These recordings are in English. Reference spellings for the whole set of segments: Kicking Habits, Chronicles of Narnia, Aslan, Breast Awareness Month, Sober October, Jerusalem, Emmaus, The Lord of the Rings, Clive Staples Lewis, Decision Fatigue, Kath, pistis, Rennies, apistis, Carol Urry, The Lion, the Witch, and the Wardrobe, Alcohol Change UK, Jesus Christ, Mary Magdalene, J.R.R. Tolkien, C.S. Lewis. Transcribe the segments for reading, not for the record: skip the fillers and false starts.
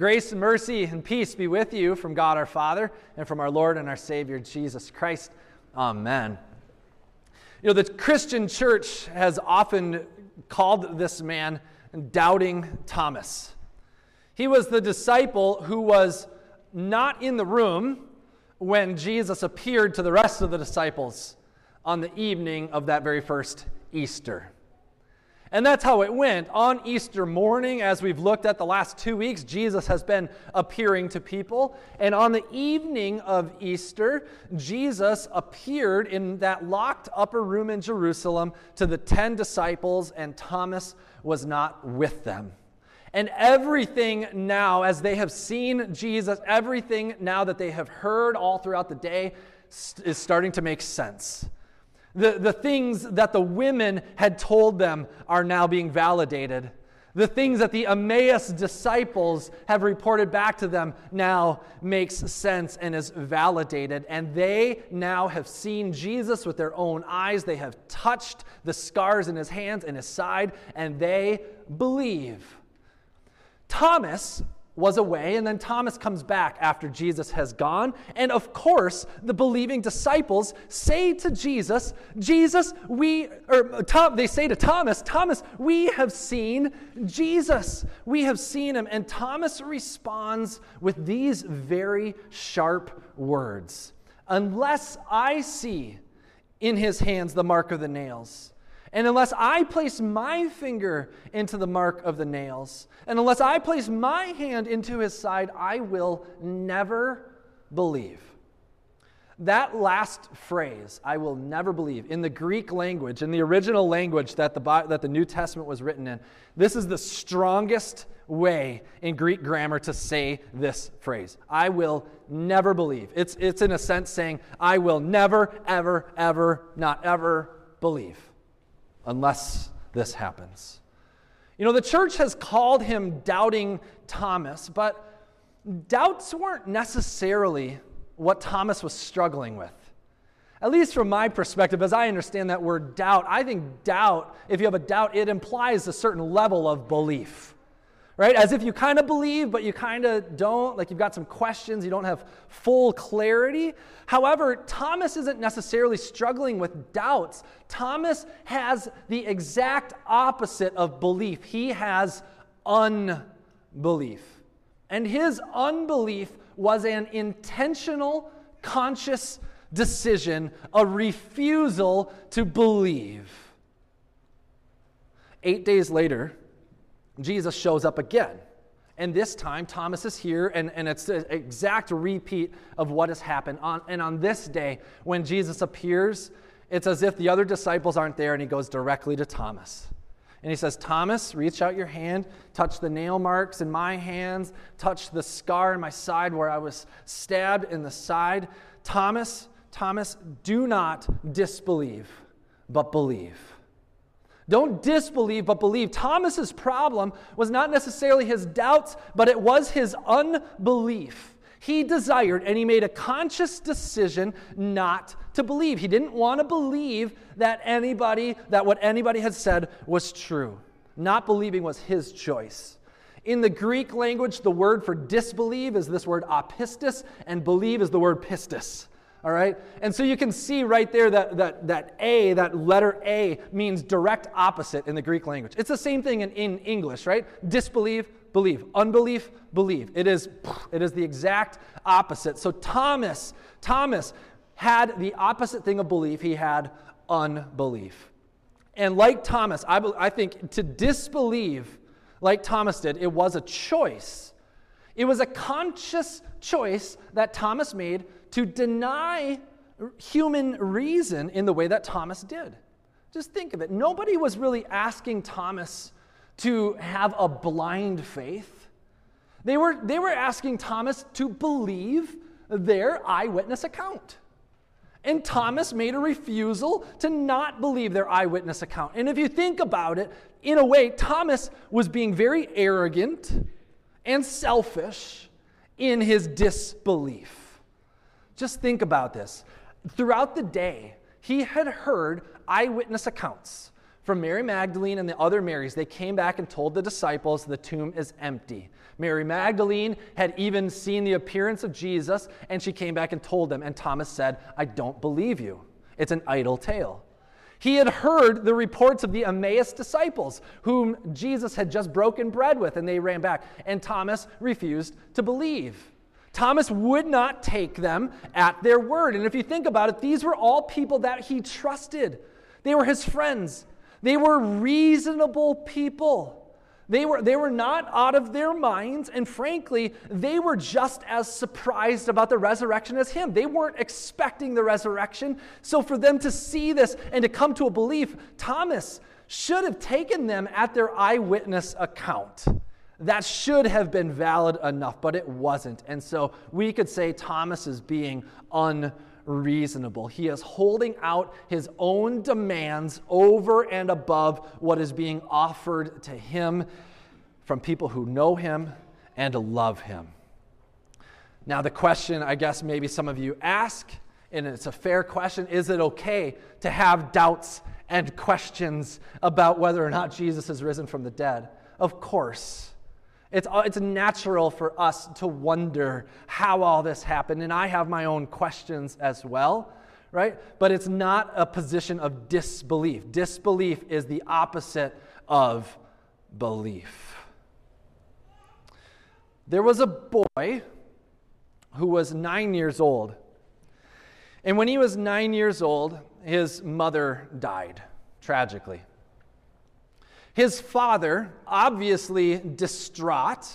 Grace, mercy, and peace be with you from God our Father and from our Lord and our Savior, Jesus Christ. Amen. You know, the Christian church has often called this man Doubting Thomas. He was the disciple who was not in the room when Jesus appeared to the rest of the disciples on the evening of that very first Easter. And that's how it went. On Easter morning, as we've looked at the last 2 weeks, Jesus has been appearing to people. And on the evening of Easter, Jesus appeared in that locked upper room in Jerusalem to the 10 disciples, and Thomas was not with them. And everything now, as they have seen Jesus, everything now that they have heard all throughout the day is starting to make sense. The things that the women had told them are now being validated. The things that the Emmaus disciples have reported back to them now makes sense and is validated. And they now have seen Jesus with their own eyes. They have touched the scars in his hands and his side, and they believe. Thomas was away, and then Thomas comes back after Jesus has gone. And of course, the believing disciples say to Jesus, they say to Thomas, Thomas, we have seen Jesus. We have seen him. And Thomas responds with these very sharp words: unless I see in his hands the mark of the nails, and unless I place my finger into the mark of the nails, and unless I place my hand into his side, I will never believe. That last phrase, I will never believe, in the Greek language, in the original language that the New Testament was written in, this is the strongest way in Greek grammar to say this phrase, I will never believe. It's in a sense saying, I will never, ever, ever, not ever believe. Unless this happens. You know, the church has called him Doubting Thomas, but doubts weren't necessarily what Thomas was struggling with. At least from my perspective, as I understand that word doubt, I think doubt, if you have a doubt, it implies a certain level of belief, right? As if you kind of believe, but you kind of don't, like you've got some questions, you don't have full clarity. However, Thomas isn't necessarily struggling with doubts. Thomas has the exact opposite of belief. He has unbelief. And his unbelief was an intentional, conscious decision, a refusal to believe. 8 days later, Jesus shows up again, and this time Thomas is here, and it's an exact repeat of what has happened. On this day, when Jesus appears, it's as if the other disciples aren't there, and he goes directly to Thomas. And he says, Thomas, reach out your hand, touch the nail marks in my hands, touch the scar in my side where I was stabbed in the side. Thomas, do not disbelieve, but believe. Don't disbelieve, but believe. Thomas's problem was not necessarily his doubts, but it was his unbelief. He desired, and he made a conscious decision not to believe. He didn't want to believe that what anybody had said was true. Not believing was his choice. In the Greek language, the word for disbelieve is this word apistis, and believe is the word pistis. All right? And so you can see right there that letter A means direct opposite in the Greek language. It's the same thing in English, right? Disbelieve, believe. Unbelief, believe. It is the exact opposite. So Thomas had the opposite thing of belief. He had unbelief. And like Thomas, I think to disbelieve like Thomas did, it was a choice. It was a conscious choice that Thomas made to deny human reason in the way that Thomas did. Just think of it. Nobody was really asking Thomas to have a blind faith. They were asking Thomas to believe their eyewitness account. And Thomas made a refusal to not believe their eyewitness account. And if you think about it, in a way, Thomas was being very arrogant and selfish in his disbelief. Just think about this. Throughout the day, he had heard eyewitness accounts From Mary Magdalene and the other Marys, they came back and told the disciples the tomb is empty. Mary Magdalene had even seen the appearance of Jesus, and she came back and told them, and Thomas said, "I don't believe you. It's an idle tale." He had heard the reports of the Emmaus disciples, whom Jesus had just broken bread with, and they ran back, and Thomas refused to believe. Thomas would not take them at their word. And if you think about it, these were all people that he trusted. They were his friends. They were reasonable people. They were not out of their minds, and frankly, they were just as surprised about the resurrection as him. They weren't expecting the resurrection. So for them to see this and to come to a belief, Thomas should have taken them at their eyewitness account. That should have been valid enough, but it wasn't. And so we could say Thomas is being unreasonable. He is holding out his own demands over and above what is being offered to him from people who know him and love him. Now, the question, I guess, maybe some of you ask, and it's a fair question, is it okay to have doubts and questions about whether or not Jesus has risen from the dead? Of course. It's natural for us to wonder how all this happened, and I have my own questions as well, right? But it's not a position of disbelief. Disbelief is the opposite of belief. There was a boy who was 9 years old, and when he was 9 years old, his mother died tragically. His father, obviously distraught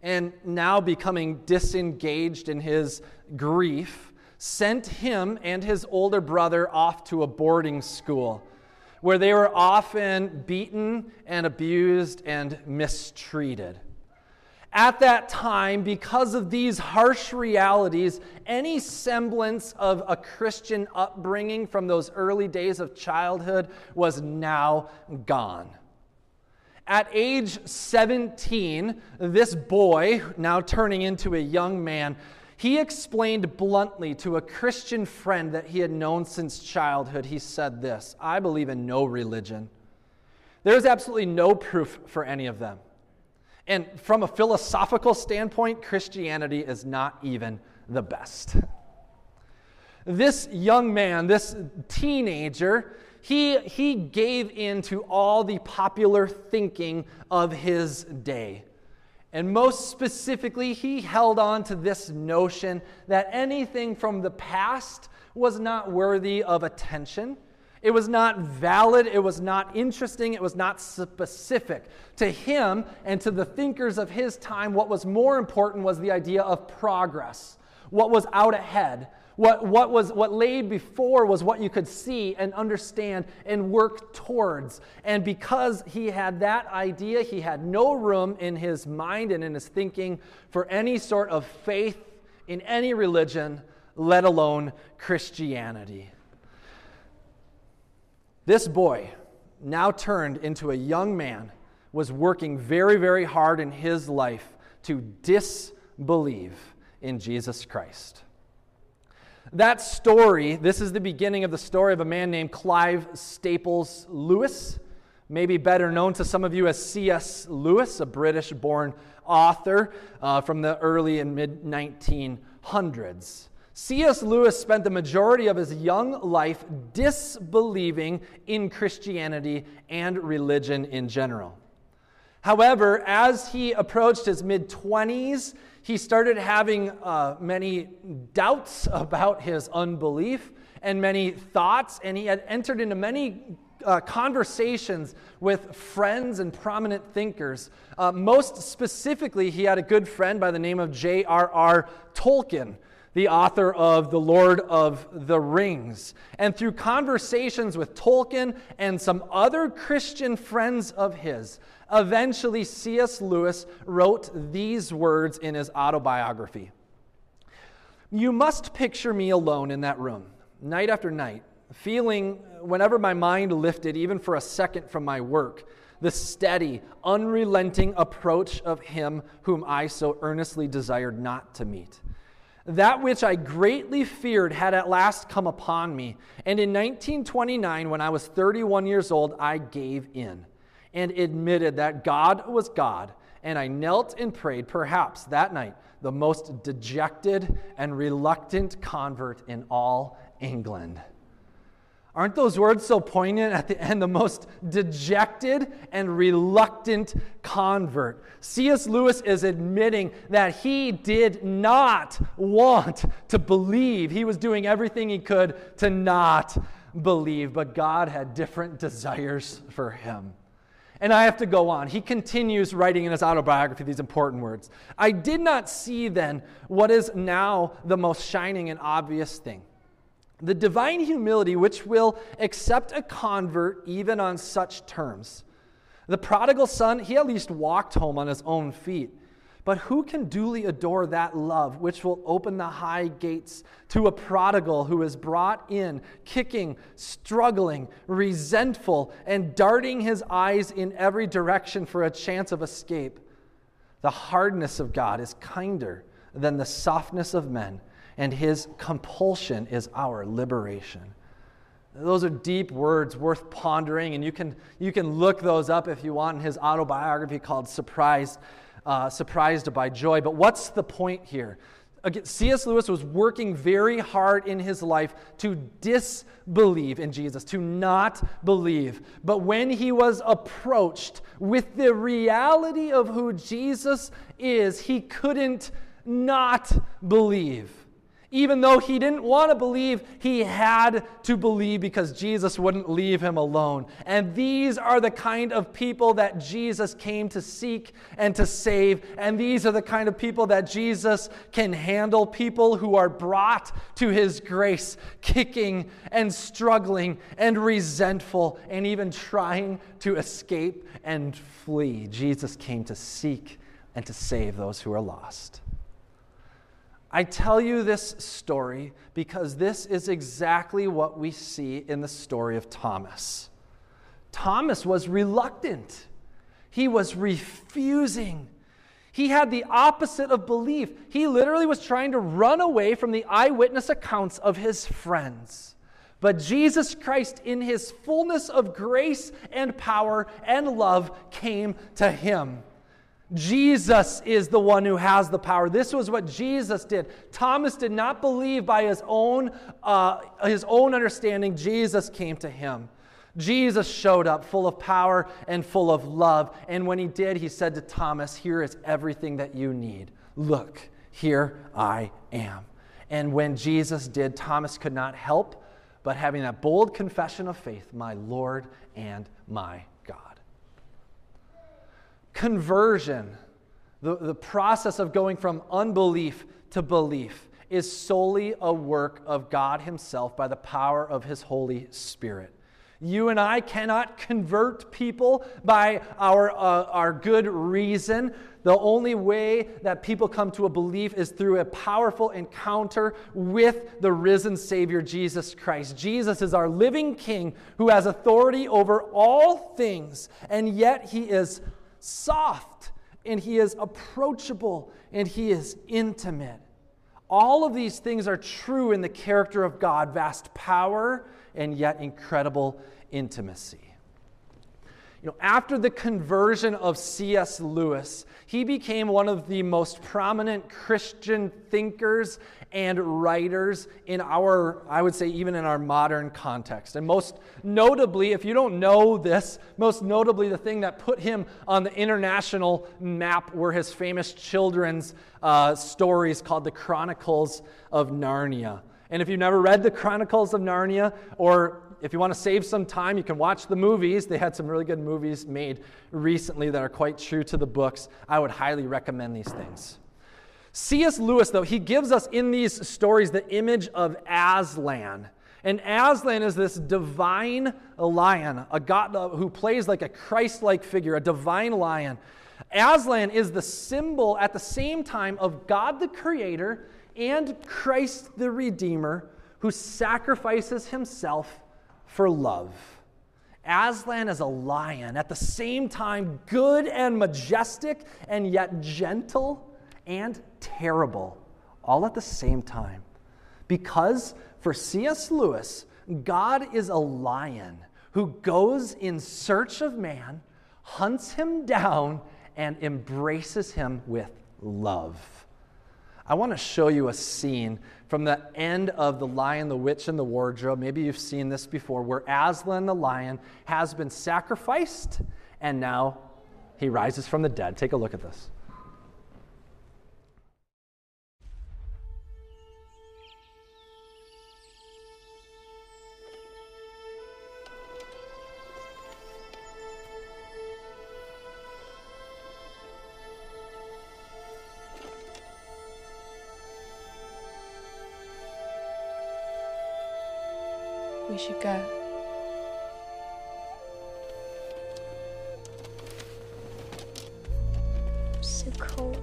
and now becoming disengaged in his grief, sent him and his older brother off to a boarding school where they were often beaten and abused and mistreated. At that time, because of these harsh realities, any semblance of a Christian upbringing from those early days of childhood was now gone. At age 17, this boy, now turning into a young man, he explained bluntly to a Christian friend that he had known since childhood. He said this, "I believe in no religion. There's absolutely no proof for any of them. And from a philosophical standpoint, Christianity is not even the best." This young man, this teenager, He gave in to all the popular thinking of his day. And most specifically, he held on to this notion that anything from the past was not worthy of attention. It was not valid. It was not interesting. It was not specific. To him and to the thinkers of his time, what was more important was the idea of progress, what was out ahead. What lay before was what you could see and understand and work towards. And because he had that idea, he had no room in his mind and in his thinking for any sort of faith in any religion, let alone Christianity. This boy, now turned into a young man, was working very, very hard in his life to disbelieve in Jesus Christ. That story, this is the beginning of the story of a man named Clive Staples Lewis, maybe better known to some of you as C.S. Lewis, a British-born author from the early and mid-1900s. C.S. Lewis spent the majority of his young life disbelieving in Christianity and religion in general. However, as he approached his mid-20s, he started having many doubts about his unbelief and many thoughts, and he had entered into many conversations with friends and prominent thinkers. Most specifically, he had a good friend by the name of J.R.R. Tolkien, the author of The Lord of the Rings. And through conversations with Tolkien and some other Christian friends of his, eventually C.S. Lewis wrote these words in his autobiography. "You must picture me alone in that room, night after night, feeling, whenever my mind lifted, even for a second from my work, the steady, unrelenting approach of him whom I so earnestly desired not to meet. That which I greatly feared had at last come upon me, and in 1929, when I was 31 years old, I gave in and admitted that God was God, and I knelt and prayed, perhaps that night, the most dejected and reluctant convert in all England." Aren't those words so poignant at the end? The most dejected and reluctant convert. C.S. Lewis is admitting that he did not want to believe. He was doing everything he could to not believe, but God had different desires for him. And I have to go on. He continues writing in his autobiography these important words. "I did not see then what is now the most shining and obvious thing, the divine humility which will accept a convert even on such terms. The prodigal son, he at least walked home on his own feet. But who can duly adore that love which will open the high gates to a prodigal who is brought in, kicking, struggling, resentful, and darting his eyes in every direction for a chance of escape? The hardness of God is kinder than the softness of men, and his compulsion is our liberation." Those are deep words worth pondering, and you can look those up if you want in his autobiography called Surprised by Joy. But what's the point here? Again, C.S. Lewis was working very hard in his life to disbelieve in Jesus, to not believe. But when he was approached with the reality of who Jesus is, he couldn't not believe. Even though he didn't want to believe, he had to believe because Jesus wouldn't leave him alone. And these are the kind of people that Jesus came to seek and to save. And these are the kind of people that Jesus can handle, people who are brought to his grace, kicking and struggling and resentful and even trying to escape and flee. Jesus came to seek and to save those who are lost. I tell you this story because this is exactly what we see in the story of Thomas. Thomas was reluctant. He was refusing. He had the opposite of belief. He literally was trying to run away from the eyewitness accounts of his friends. But Jesus Christ, in his fullness of grace and power and love, came to him. Jesus is the one who has the power. This was what Jesus did. Thomas did not believe by his own understanding. Jesus came to him. Jesus showed up full of power and full of love. And when he did, he said to Thomas, "Here is everything that you need. Look, here I am." And when Jesus did, Thomas could not help but having that bold confession of faith, "My Lord and my God." Conversion, the process of going from unbelief to belief, is solely a work of God himself by the power of his Holy Spirit. You and I cannot convert people by our good reason. The only way that people come to a belief is through a powerful encounter with the risen Savior, Jesus Christ. Jesus is our living King who has authority over all things, and yet he is soft, and he is approachable, and he is intimate. All of these things are true in the character of God, vast power and yet incredible intimacy. You know, after the conversion of C.S. Lewis, he became one of the most prominent Christian thinkers and writers in our, I would say, even in our modern context. And most notably, if you don't know this, most notably the thing that put him on the international map were his famous children's stories called the Chronicles of Narnia. And if you've never read the Chronicles of Narnia, or if you want to save some time, you can watch the movies. They had some really good movies made recently that are quite true to the books. I would highly recommend these things. C.S. Lewis, though, he gives us in these stories the image of Aslan. And Aslan is this divine lion, a god who plays like a Christ-like figure, a divine lion. Aslan is the symbol at the same time of God the Creator and Christ the Redeemer, who sacrifices himself for love. Aslan is a lion, at the same time good and majestic, and yet gentle and terrible, all at the same time. Because for C.S. Lewis, God is a lion who goes in search of man, hunts him down, and embraces him with love. I want to show you a scene from the end of The Lion, the Witch, and the Wardrobe. Maybe you've seen this before, where Aslan the lion has been sacrificed, and now he rises from the dead. Take a look at this. We should go. I'm so cold.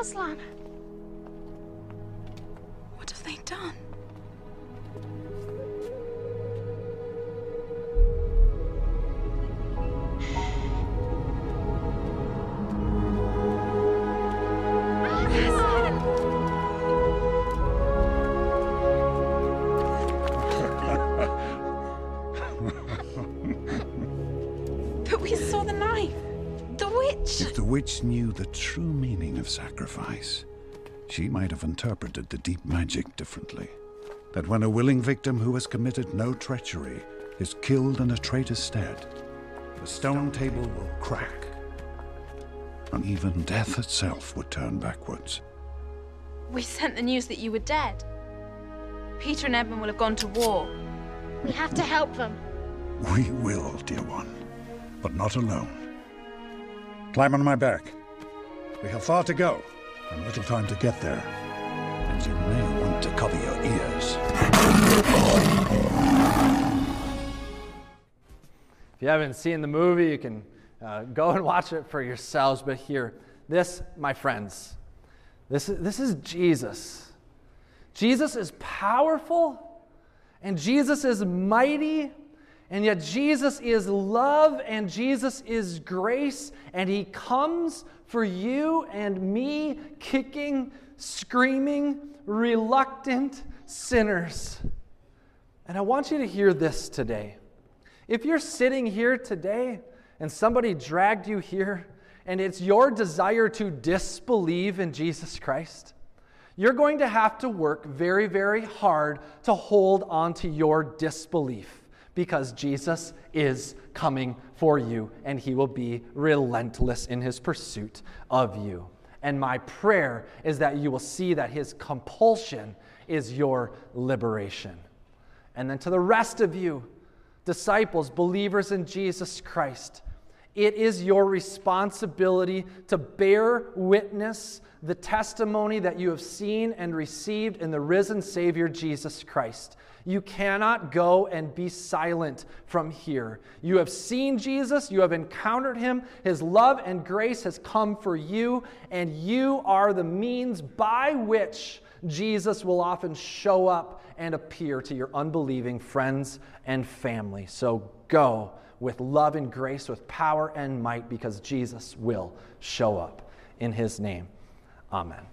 Aslan. What have they done? But we saw the knife. The witch. If the witch knew the true meaning of sacrifice, she might have interpreted the deep magic differently. That when a willing victim who has committed no treachery is killed in a traitor's stead, the stone table will crack, and even death itself would turn backwards. We sent the news that you were dead. Peter and Edmund will have gone to war. We have to help them. We will, dear one, but not alone. Climb on my back. We have far to go, and little time to get there. And you may want to cover your ears. If you haven't seen the movie, you can go and watch it for yourselves. But here, this, my friends, this is Jesus. Jesus is powerful, and Jesus is mighty. And yet Jesus is love, and Jesus is grace, and he comes for you and me, kicking, screaming, reluctant sinners. And I want you to hear this today. If you're sitting here today, and somebody dragged you here, and it's your desire to disbelieve in Jesus Christ, you're going to have to work very, very hard to hold on to your disbelief. Because Jesus is coming for you, and he will be relentless in his pursuit of you. And my prayer is that you will see that his compulsion is your liberation. And then to the rest of you, disciples, believers in Jesus Christ, it is your responsibility to bear witness the testimony that you have seen and received in the risen Savior Jesus Christ. You cannot go and be silent from here. You have seen Jesus. You have encountered him. His love and grace has come for you, and you are the means by which Jesus will often show up and appear to your unbelieving friends and family. So go with love and grace, with power and might, because Jesus will show up. In his name, amen.